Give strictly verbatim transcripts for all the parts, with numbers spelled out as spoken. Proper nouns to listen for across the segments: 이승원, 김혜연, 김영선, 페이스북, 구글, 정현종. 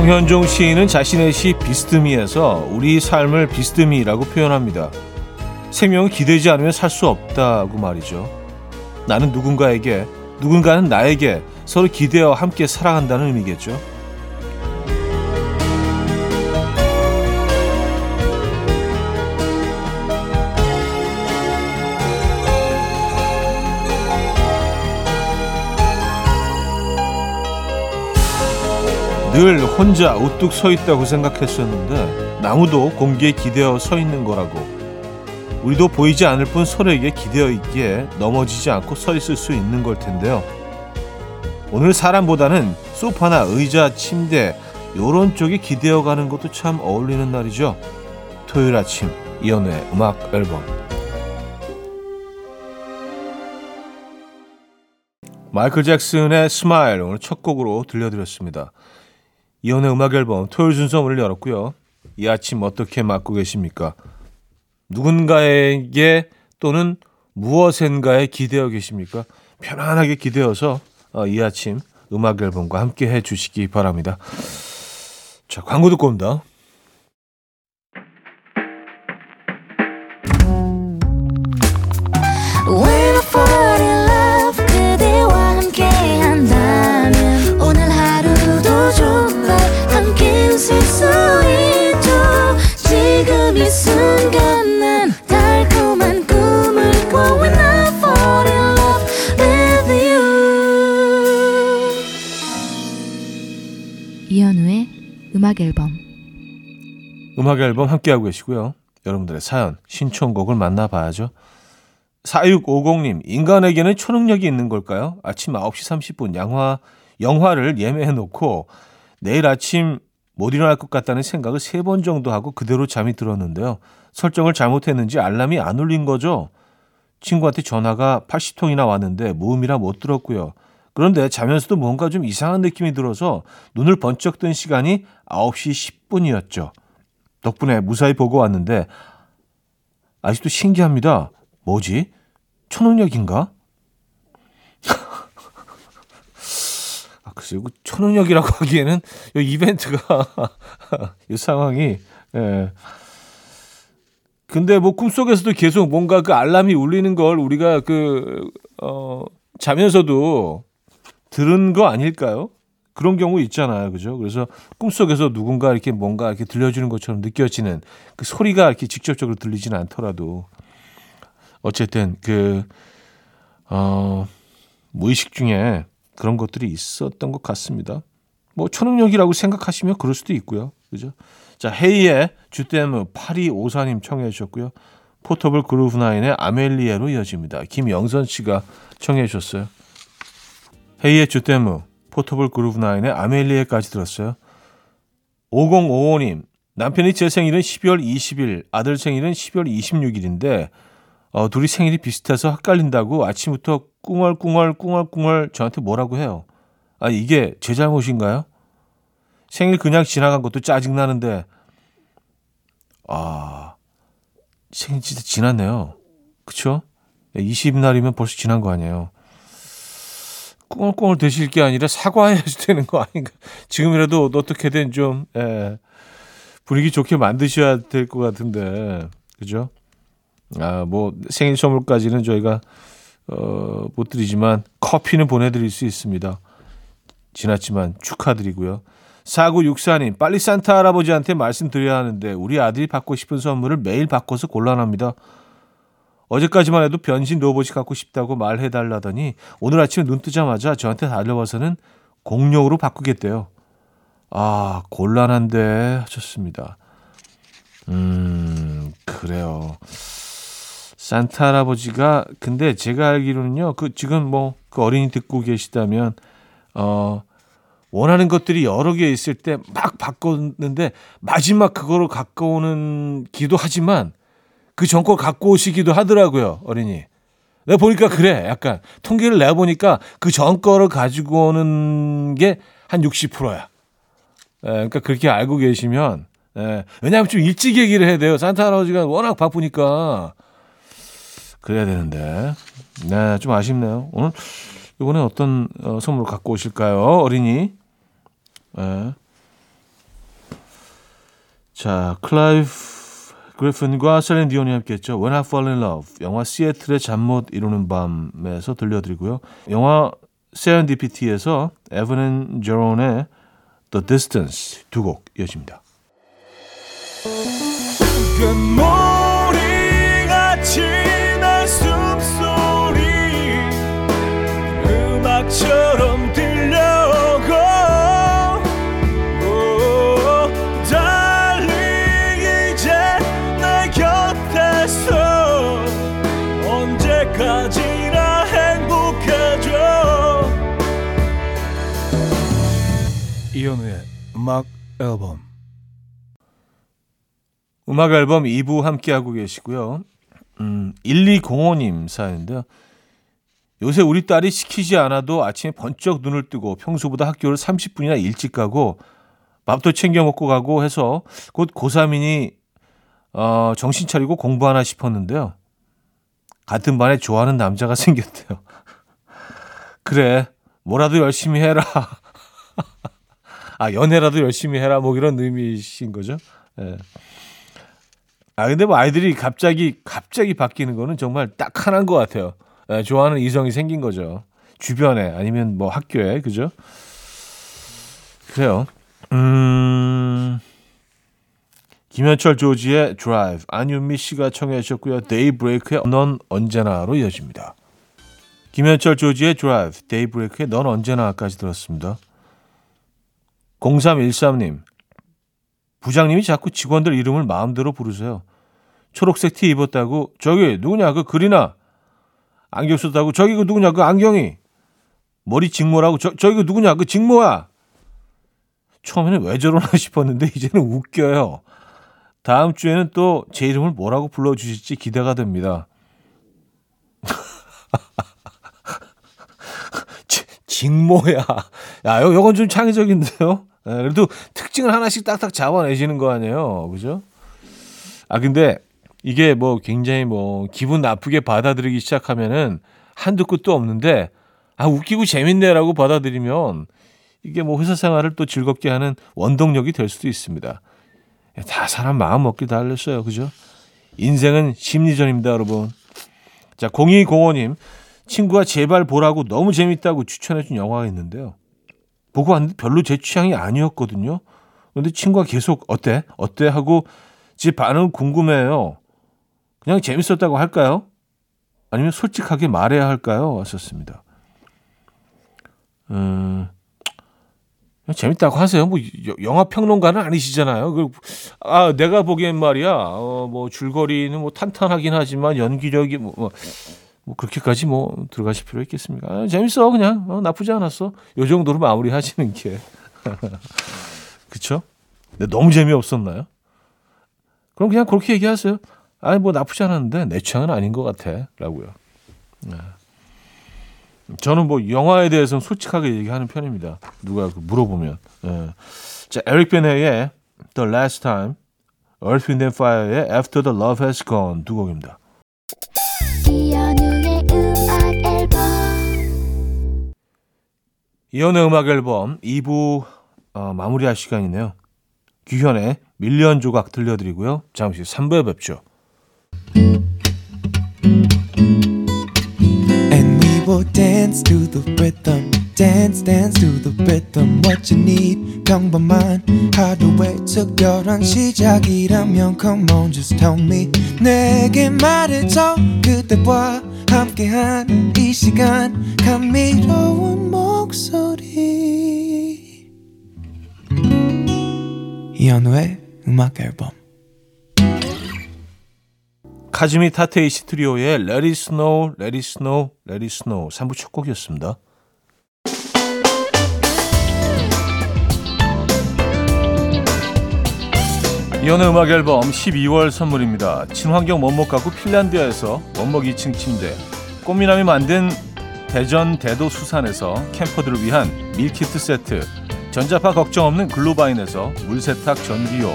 정현종 시인은 자신의 시 비스듬히에서 우리 삶을 비스듬히라고 표현합니다. 생명은 기대지 않으면 살 수 없다고 말이죠. 나는 누군가에게, 누군가는 나에게 서로 기대어 함께 살아간다는 의미겠죠. 늘 혼자 우뚝 서 있다고 생각했었는데 나무도 공기에 기대어 서 있는 거라고. 우리도 보이지 않을 뿐 서로에게 기대어 있기에 넘어지지 않고 서 있을 수 있는 걸 텐데요. 오늘 사람보다는 소파나 의자, 침대 요런 쪽에 기대어 가는 것도 참 어울리는 날이죠. 토요일 아침 이연우의 음악 앨범. 마이클 잭슨의 스마일 오늘 첫 곡으로 들려드렸습니다. 이연의 음악 앨범 토요일 순서 문을 열었고요. 이 아침 어떻게 맞고 계십니까? 누군가에게 또는 무엇인가에 기대어 계십니까? 편안하게 기대어서 이 아침 음악 앨범과 함께 해주시기 바랍니다. 자, 광고 듣고 온다. 이현우의 음악 앨범. 음악 앨범 함께하고 계시고요. 여러분들의 사연, 신청곡을 만나봐야죠. 사육오공님, 인간에게는 초능력이 있는 걸까요? 아침 아홉 시 삼십 분 양화, 영화를 예매해놓고 내일 아침 못 일어날 것 같다는 생각을 세 번 정도 하고 그대로 잠이 들었는데요. 설정을 잘못했는지 알람이 안 울린 거죠. 친구한테 전화가 팔십 통이나 왔는데 무음이라 못 들었고요. 그런데 자면서도 뭔가 좀 이상한 느낌이 들어서 눈을 번쩍 뜬 시간이 아홉 시 십 분이었죠. 덕분에 무사히 보고 왔는데 아직도 신기합니다. 뭐지? 초능력인가? 아, 글쎄, 이거 초능력이라고 하기에는 이 이벤트가, 이 상황이, 예. 근데 뭐 꿈속에서도 계속 뭔가 그 알람이 울리는 걸 우리가 그, 어, 자면서도 들은 거 아닐까요? 그런 경우 있잖아요. 그죠? 그래서 꿈속에서 누군가 이렇게 뭔가 이렇게 들려주는 것처럼 느껴지는 그 소리가 이렇게 직접적으로 들리진 않더라도 어쨌든 그, 어, 무의식 중에 그런 것들이 있었던 것 같습니다. 뭐 초능력이라고 생각하시면 그럴 수도 있고요. 그죠? 자, 헤이의 주댐 팔이오사 님 청해 주셨고요. 포터블 그루브나인의 아멜리에로 이어집니다. 김영선 씨가 청해 주셨어요. 헤이의 주댐무, 포터블 그루브나인의 아멜리에까지 들었어요. 오공오오 님, 남편이 제 생일은 십이월 이십일, 아들 생일은 십이월 이십육일인데 어, 둘이 생일이 비슷해서 헷갈린다고 아침부터 꿍얼꿍얼 꿍얼꿍얼 저한테 뭐라고 해요. 아, 이게 제 잘못인가요? 생일 그냥 지나간 것도 짜증나는데. 아, 생일 진짜 지났네요. 그쵸? 이십 날이면 벌써 지난 거 아니에요. 꽁얼꽁얼 되실 게 아니라 사과해야 되는 거 아닌가. 지금이라도 어떻게든 좀, 예, 분위기 좋게 만드셔야 될 것 같은데. 그죠? 아, 뭐, 생일 선물까지는 저희가, 어, 못 드리지만 커피는 보내드릴 수 있습니다. 지났지만 축하드리고요. 사구육사 님, 빨리 산타 할아버지한테 말씀드려야 하는데 우리 아들이 받고 싶은 선물을 매일 바꿔서 곤란합니다. 어제까지만 해도 변신 로봇이 갖고 싶다고 말해달라더니 오늘 아침에 눈 뜨자마자 저한테 달려와서는 공룡으로 바꾸겠대요. 아, 곤란한데 하셨습니다. 음, 그래요. 산타 할아버지가, 근데 제가 알기로는요, 그 지금 뭐 그 어린이 듣고 계시다면 어. 원하는 것들이 여러 개 있을 때 막 바꿨는데 마지막 그거로 갖고 오는 기도 하지만 그 전 걸 갖고 오시기도 하더라고요. 어린이. 내가 보니까 그래. 약간 통계를 내보니까 그 전 거를 가지고 오는 게 한 육십 퍼센트야. 예, 그러니까 그렇게 알고 계시면, 예, 왜냐하면 좀 일찍 얘기를 해야 돼요. 산타 할아버지가 워낙 바쁘니까. 그래야 되는데. 네, 좀 아쉽네요. 오늘 이번에 어떤 선물을 갖고 오실까요? 어린이. 네. 자, 클라이브 그리핀과 셀린 디온이 함께했죠. When I Fall in Love, 영화 시애틀의 잠 못 이루는 밤에서 들려드리고요. 영화 세렌디피티에서 에븐 앤 제론의 The Distance 두 곡 이어집니다. 금모리같이 날 숨소리 음악처럼 들려오고 달리 이제 내 곁에서 언제까지나 행복해져. 이현우의 음악 앨범 음악 앨범 이 부 함께하고 계시고요. 음, 일이공오 님 사연인데요. 요새 우리 딸이 시키지 않아도 아침에 번쩍 눈을 뜨고 평소보다 학교를 삼십 분이나 일찍 가고 밥도 챙겨 먹고 가고 해서 곧 고삼이니 어, 정신 차리고 공부하나 싶었는데요. 같은 반에 좋아하는 남자가 생겼대요. 그래, 뭐라도 열심히 해라. 아, 연애라도 열심히 해라. 뭐 이런 의미이신 거죠. 예. 아, 근데 뭐 아이들이 갑자기, 갑자기 바뀌는 거는 정말 딱 하나인 것 같아요. 네, 좋아하는 이성이 생긴 거죠. 주변에, 아니면 뭐 학교에, 그죠? 그래요. 음, 김현철 조지의 드라이브, 안윤미 씨가 청해 주셨고요. 데이브레이크의 넌 언제나로 이어집니다. 김현철 조지의 드라이브, 데이브레이크의 넌 언제나까지 들었습니다. 공삼일삼 님. 부장님이 자꾸 직원들 이름을 마음대로 부르세요. 초록색 티 입었다고 저기 누구냐 그 글이나, 안경 썼다고 저기 그 누구냐 그 안경이, 머리 직모라고 저, 저기 그 누구냐 그 직모야. 처음에는 왜 저러나 싶었는데 이제는 웃겨요. 다음 주에는 또 제 이름을 뭐라고 불러주실지 기대가 됩니다. 지, 직모야. 야, 요, 요건 좀 창의적인데요. 그래도 특징을 하나씩 딱딱 잡아내시는 거 아니에요, 그죠? 아, 근데 이게 뭐 굉장히 뭐 기분 나쁘게 받아들이기 시작하면은 한두 끝도 없는데, 아, 웃기고 재밌네라고 받아들이면 이게 뭐 회사 생활을 또 즐겁게 하는 원동력이 될 수도 있습니다. 다 사람 마음 먹기 달렸어요, 그죠? 인생은 심리전입니다, 여러분. 자, 공이공오 님, 친구가 제발 보라고 너무 재밌다고 추천해준 영화가 있는데요. 보고 왔는데 별로 제 취향이 아니었거든요. 그런데 친구가 계속 어때? 어때? 하고 제 반응은 궁금해요. 그냥 재밌었다고 할까요? 아니면 솔직하게 말해야 할까요? 왔었습니다. 음, 그냥 재밌다고 하세요. 뭐 영화 평론가는 아니시잖아요. 아, 내가 보기엔 말이야. 어, 뭐 줄거리는 뭐 탄탄하긴 하지만 연기력이 뭐, 뭐. 뭐 그렇게까지 뭐 들어가실 필요 있겠습니까? 아, 재밌어 그냥. 어, 나쁘지 않았어. 요 정도로 마무리하시는 게 그렇죠? 근데 너무 재미없었나요? 그럼 그냥 그렇게 얘기하세요. 아니 뭐 나쁘지 않았는데 내 취향은 아닌 것 같아 라고요. 네. 저는 뭐 영화에 대해서는 솔직하게 얘기하는 편입니다. 누가 물어보면. 네. 자, 에릭 베네의 The Last Time, Earth, Wind and Fire의 After the Love Has Gone 두 곡입니다. 이현의 음악 앨범 이 부 어, 마무리할 시간이네요. 규현의 밀리언 조각 들려드리고요. 잠시 삼 부에 뵙죠. And we will dance to the rhythm. Dance, dance to the rhythm. What you need, 평범한 하루의 특별한 시작이라면 come on, just tell me. 내게 말해줘 그대와 함께한 이 시간 감미로운 목소리 이현우의 음악 앨범. 카즈미 타테이시 트리오의 Let It Snow, Let It Snow, Let It Snow 삼 부 첫 곡이었습니다. 이온의 음악 앨범 십이월 선물입니다. 친환경 원목 가구 핀란드에서 원목 이 층 침대, 꽃미남이 만든 대전 대도 수산에서 캠퍼들을 위한 밀키트 세트, 전자파 걱정 없는 글로바인에서 물세탁 전기요,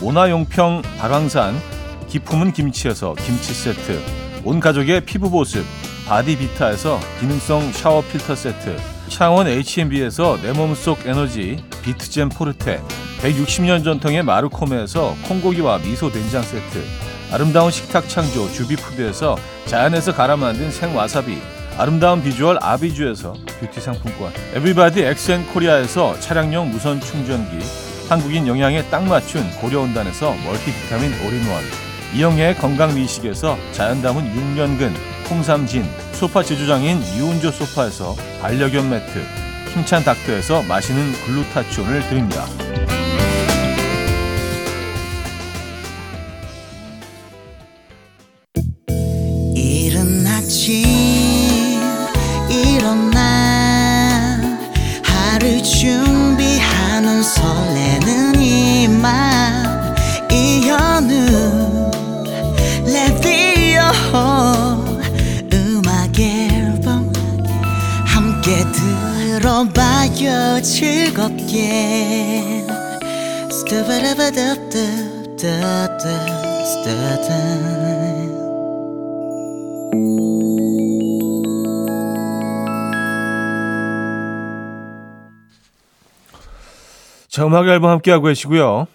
모나용평 발왕산 기품은 김치에서 김치 세트, 온 가족의 피부 보습 바디비타에서 기능성 샤워 필터 세트, 창원 에이치엠비에서 내 몸속 에너지 비트젠 포르테, 백육십 년 전통의 마루코메에서 콩고기와 미소 된장 세트, 아름다운 식탁 창조 주비푸드에서 자연에서 갈아 만든 생와사비, 아름다운 비주얼 아비주에서 뷰티 상품권, 에브리바디 엑센코리아에서 차량용 무선 충전기, 한국인 영양에 딱 맞춘 고려온단에서 멀티비타민 올인원, 이영애의 건강미식에서 자연 담은 육 년근 홍삼진, 소파 제조장인 이운조 소파에서 반려견 매트, 힘찬 닥터에서 마시는 글루타치온을 드립니다. 이른 아침 일어나 하루 준비하는 설레는 이 맘 이현우 레디오 들어봐요 즐겁게 자, 음악 앨범 함께하고 계시고요.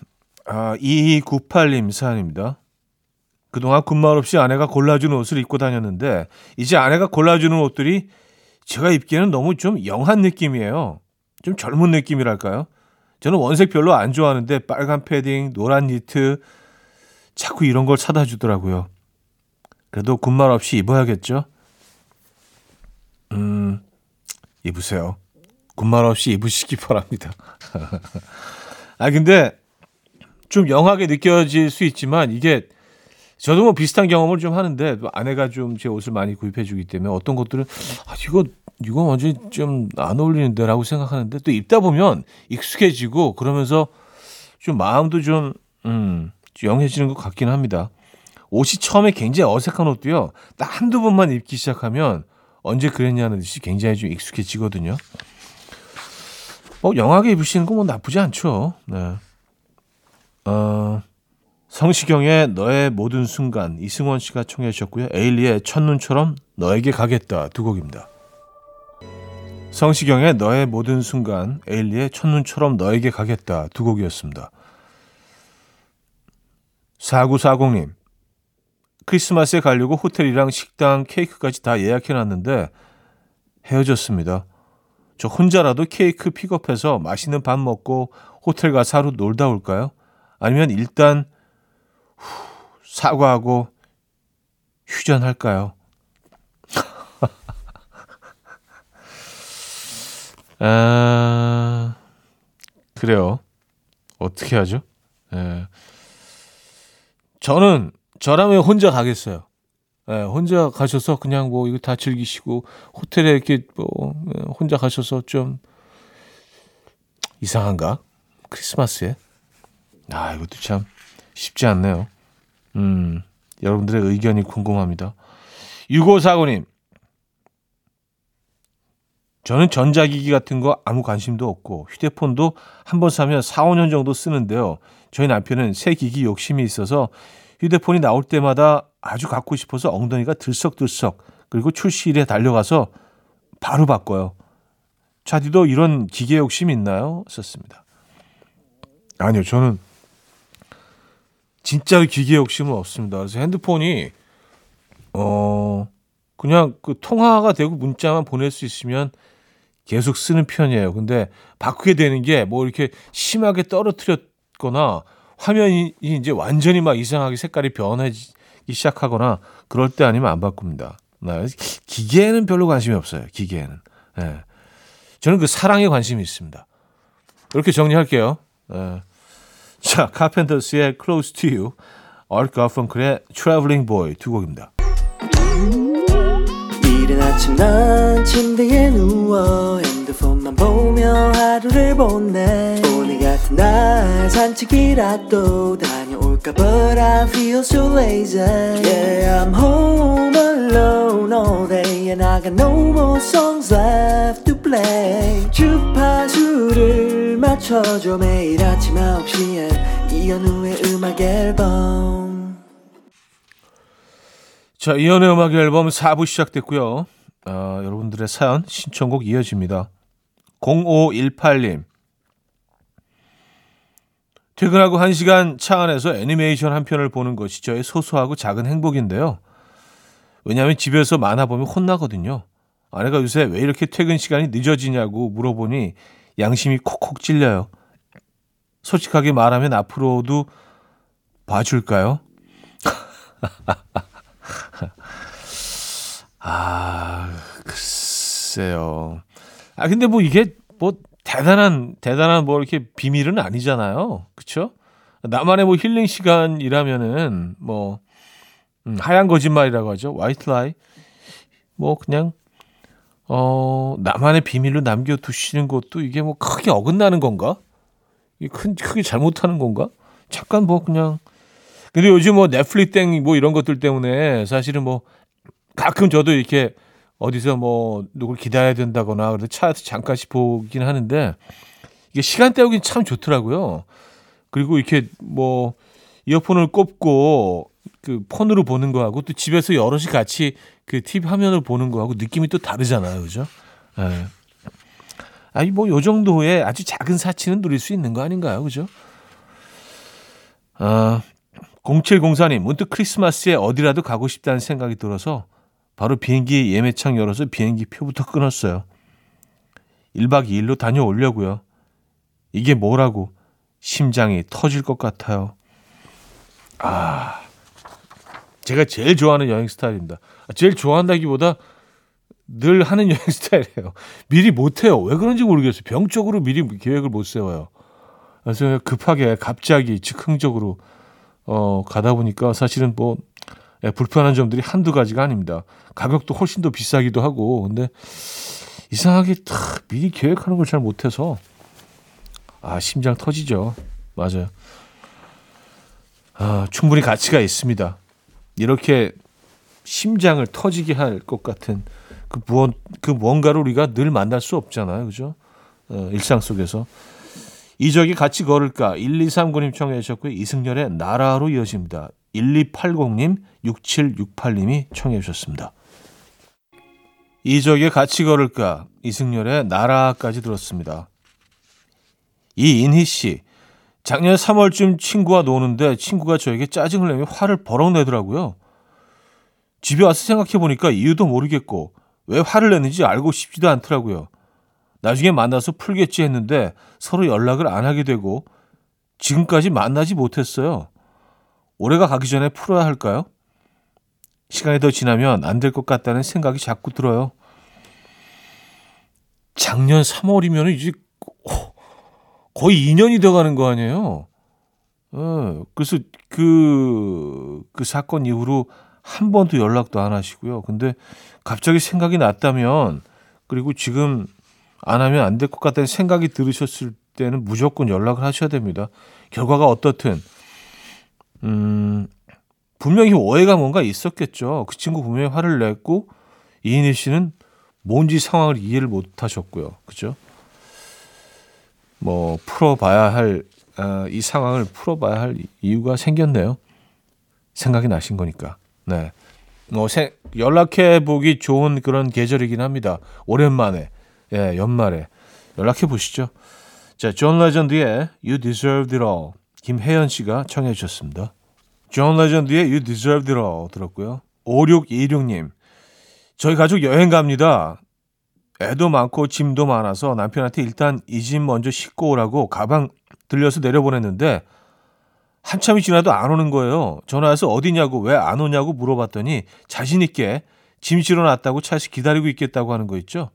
아, 이이구팔 님 사연입니다. 그동안 군말 없이 아내가 골라주는 옷을 입고 다녔는데 이제 아내가 골라주는 옷들이 제가 입기에는 너무 좀 영한 느낌이에요. 좀 젊은 느낌이랄까요? 저는 원색 별로 안 좋아하는데 빨간 패딩, 노란 니트, 자꾸 이런 걸 사다 주더라고요. 그래도 군말 없이 입어야겠죠? 음, 입으세요. 군말 없이 입으시기 바랍니다. 아, 근데 좀 영하게 느껴질 수 있지만 이게 저도 뭐 비슷한 경험을 좀 하는데 아내가 좀 제 옷을 많이 구입해 주기 때문에 어떤 것들은 아, 이거 이거 완전히 좀 안 어울리는데라고 생각하는데 또 입다 보면 익숙해지고 그러면서 좀 마음도 좀 음, 영해지는 것 같긴 합니다. 옷이 처음에 굉장히 어색한 옷도요. 딱 한두 번만 입기 시작하면 언제 그랬냐는 듯이 굉장히 좀 익숙해지거든요. 뭐 영하게 입으시는 건 뭐 나쁘지 않죠. 네. 어... 성시경의 너의 모든 순간 이승원 씨가 청해 주셨고요. 에일리의 첫눈처럼 너에게 가겠다 두 곡입니다. 성시경의 너의 모든 순간 에일리의 첫눈처럼 너에게 가겠다 두 곡이었습니다. 사구사공 님 크리스마스에 가려고 호텔이랑 식당 케이크까지 다 예약해놨는데 헤어졌습니다. 저 혼자라도 케이크 픽업해서 맛있는 밥 먹고 호텔 가서 하루 놀다 올까요? 아니면 일단 후, 사과하고 휴전할까요? 아, 그래요. 어떻게 하죠? 예. 저는 저라면 혼자 가겠어요. 예, 혼자 가셔서 그냥 뭐 이거 다 즐기시고 호텔에 이렇게 뭐 혼자 가셔서 좀 이상한가? 크리스마스에? 아, 이것도 참. 쉽지 않네요. 음, 여러분들의 의견이 궁금합니다. 육오사구 님. 저는 전자기기 같은 거 아무 관심도 없고 휴대폰도 한 번 사면 사오 년 정도 쓰는데요. 저희 남편은 새 기기 욕심이 있어서 휴대폰이 나올 때마다 아주 갖고 싶어서 엉덩이가 들썩들썩 그리고 출시일에 달려가서 바로 바꿔요. 자디도 이런 기계 욕심이 있나요? 썼습니다. 아니요. 저는 진짜로 기계 욕심은 없습니다. 그래서 핸드폰이 어 그냥 그 통화가 되고 문자만 보낼 수 있으면 계속 쓰는 편이에요. 근데 바꾸게 되는 게 뭐 이렇게 심하게 떨어뜨렸거나 화면이 이제 완전히 막 이상하게 색깔이 변하기 시작하거나 그럴 때 아니면 안 바꿉니다. 기계에는 별로 관심이 없어요. 기계에는. 예. 저는 그 사랑에 관심이 있습니다. 이렇게 정리할게요. 예. 자, 카펜터스의 Close to You, 얼 가펑클의 Traveling Boy 두 곡입니다. 이른 아침 난 침대에 누워 핸드폰만 보며 하루를 보내 오늘 같은 날 산책이라도 다녀올까 But I feel so lazy Yeah, I'm home alone all day And I got no more songs left to play 주파수를 맞춰줘 매일 아침 아홉 시에 이현우의 음악 앨범. 자, 이현우의 음악 앨범 사 부 시작됐고요. 아, 여러분들의 사연 신청곡 이어집니다. 공오일팔 님 퇴근하고 한 시간 차 안에서 애니메이션 한 편을 보는 것이 저의 소소하고 작은 행복인데요. 왜냐하면 집에서 만화 보면 혼나거든요. 아내가 요새 왜 이렇게 퇴근 시간이 늦어지냐고 물어보니 양심이 콕콕 찔려요. 솔직하게 말하면 앞으로도 봐줄까요? 아, 글쎄요. 아, 근데 뭐 이게 뭐 대단한, 대단한 뭐 이렇게 비밀은 아니잖아요. 그쵸? 나만의 뭐 힐링 시간이라면은 뭐, 음, 하얀 거짓말이라고 하죠. 화이트 라이. 뭐 그냥, 어, 나만의 비밀로 남겨두시는 것도 이게 뭐 크게 어긋나는 건가? 이게 큰, 크게 잘못하는 건가? 잠깐 뭐 그냥. 근데 요즘 뭐 넷플릭스 땡 뭐 이런 것들 때문에 사실은 뭐 가끔 저도 이렇게 어디서 뭐 누굴 기다려야 된다거나 그래서 차에서 잠깐씩 보긴 하는데 이게 시간 때우긴 참 좋더라고요. 그리고 이렇게 뭐 이어폰을 꼽고 그 폰으로 보는 거하고 또 집에서 여럿이 같이 그 티비 화면을 보는 거하고 느낌이 또 다르잖아요, 그죠? 네. 아니 뭐 요 정도의 아주 작은 사치는 누릴 수 있는 거 아닌가요, 그죠? 아, 공칠공사 님 문득 크리스마스에 어디라도 가고 싶다는 생각이 들어서 바로 비행기 예매창 열어서 비행기 표부터 끊었어요. 일박 이일로 다녀오려고요. 이게 뭐라고 심장이 터질 것 같아요. 아, 제가 제일 좋아하는 여행 스타일입니다. 제일 좋아한다기보다 늘 하는 여행 스타일이에요. 미리 못해요. 왜 그런지 모르겠어요. 병적으로 미리 계획을 못 세워요. 그래서 급하게 갑자기 즉흥적으로 어, 가다 보니까 사실은 뭐 예, 불편한 점들이 한두 가지가 아닙니다. 가격도 훨씬 더 비싸기도 하고 근데 이상하게 탁 미리 계획하는 걸 잘 못해서 아 심장 터지죠. 맞아요. 아, 충분히 가치가 있습니다. 이렇게 심장을 터지게 할 것 같은 그, 무언, 그 무언가를 우리가 늘 만날 수 없잖아요. 그죠? 어, 일상 속에서. 이적이 같이 걸을까? 일이삼구 님 청해 주셨고요. 이승열의 나라로 이어집니다. 일이팔공 님, 육칠육팔 님이 청해 주셨습니다. 이적이 같이 걸을까? 이승열의 나라까지 들었습니다. 이인희 씨, 작년 삼월쯤 친구와 노는데 친구가 저에게 짜증을 내며 화를 벌어내더라고요. 집에 와서 생각해보니까 이유도 모르겠고 왜 화를 내는지 알고 싶지도 않더라고요. 나중에 만나서 풀겠지 했는데 서로 연락을 안 하게 되고 지금까지 만나지 못했어요. 올해가 가기 전에 풀어야 할까요? 시간이 더 지나면 안 될 것 같다는 생각이 자꾸 들어요. 작년 삼월이면 이제 거의 이 년이 돼가는 거 아니에요? 네, 그래서 그, 그 사건 이후로 한 번도 연락도 안 하시고요. 근데 갑자기 생각이 났다면 그리고 지금 안 하면 안 될 것 같다는 생각이 들으셨을 때는 무조건 연락을 하셔야 됩니다. 결과가 어떻든 음, 분명히 오해가 뭔가 있었겠죠. 그 친구 분명히 화를 냈고 이인희 씨는 뭔지 상황을 이해를 못하셨고요. 그죠? 뭐 풀어봐야 할 이 상황을 풀어봐야 할 이유가 생겼네요. 생각이 나신 거니까. 네, 뭐 세, 연락해 보기 좋은 그런 계절이긴 합니다. 오랜만에. 예, 연말에 연락해 보시죠. 자, 존 레전드의 You Deserved It All 김혜연 씨가 청해 주셨습니다. 존 레전드의 You Deserved It All 들었고요. 오육이육 님 저희 가족 여행 갑니다. 애도 많고 짐도 많아서 남편한테 일단 이 짐 먼저 싣고 오라고 가방 들려서 내려보냈는데 한참이 지나도 안 오는 거예요. 전화해서 어디냐고 왜 안 오냐고 물어봤더니 자신 있게 짐 실어놨다고 차에서 기다리고 있겠다고 하는 거 있죠.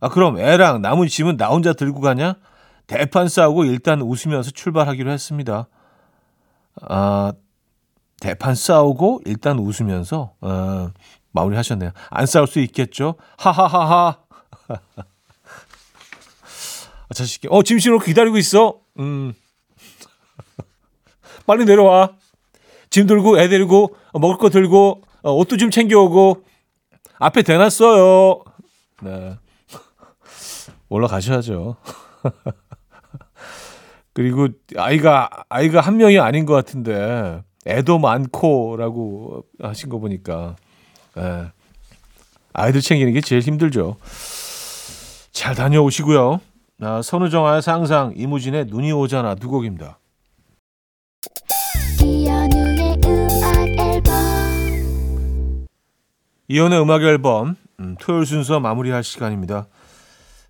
아, 그럼 애랑 남은 짐은 나 혼자 들고 가냐? 대판 싸우고 일단 웃으면서 출발하기로 했습니다. 아, 대판 싸우고 일단 웃으면서 아, 마무리하셨네요. 안 싸울 수 있겠죠? 하하하하. 아, 자식이. 어, 짐 실어 기다리고 있어. 음. 빨리 내려와. 짐 들고 애 데리고 먹을 거 들고 옷도 좀 챙겨오고 앞에 대놨어요. 네. 올라가셔야죠. 그리고 아이가 아이가 한 명이 아닌 것 같은데 애도 많고라고 하신 거 보니까 예. 아이들 챙기는 게 제일 힘들죠. 잘 다녀오시고요. 아, 선우정아의 상상, 이무진의 눈이 오잖아 두 곡입니다. 이혼의 음악 앨범 음, 토요일 순서 마무리할 시간입니다.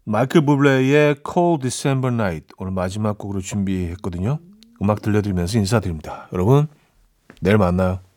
마이클 부블레의 Cold December Night 오늘 마지막 곡으로 준비했거든요. 음악 들려드리면서 인사드립니다. 여러분, 내일 만나요.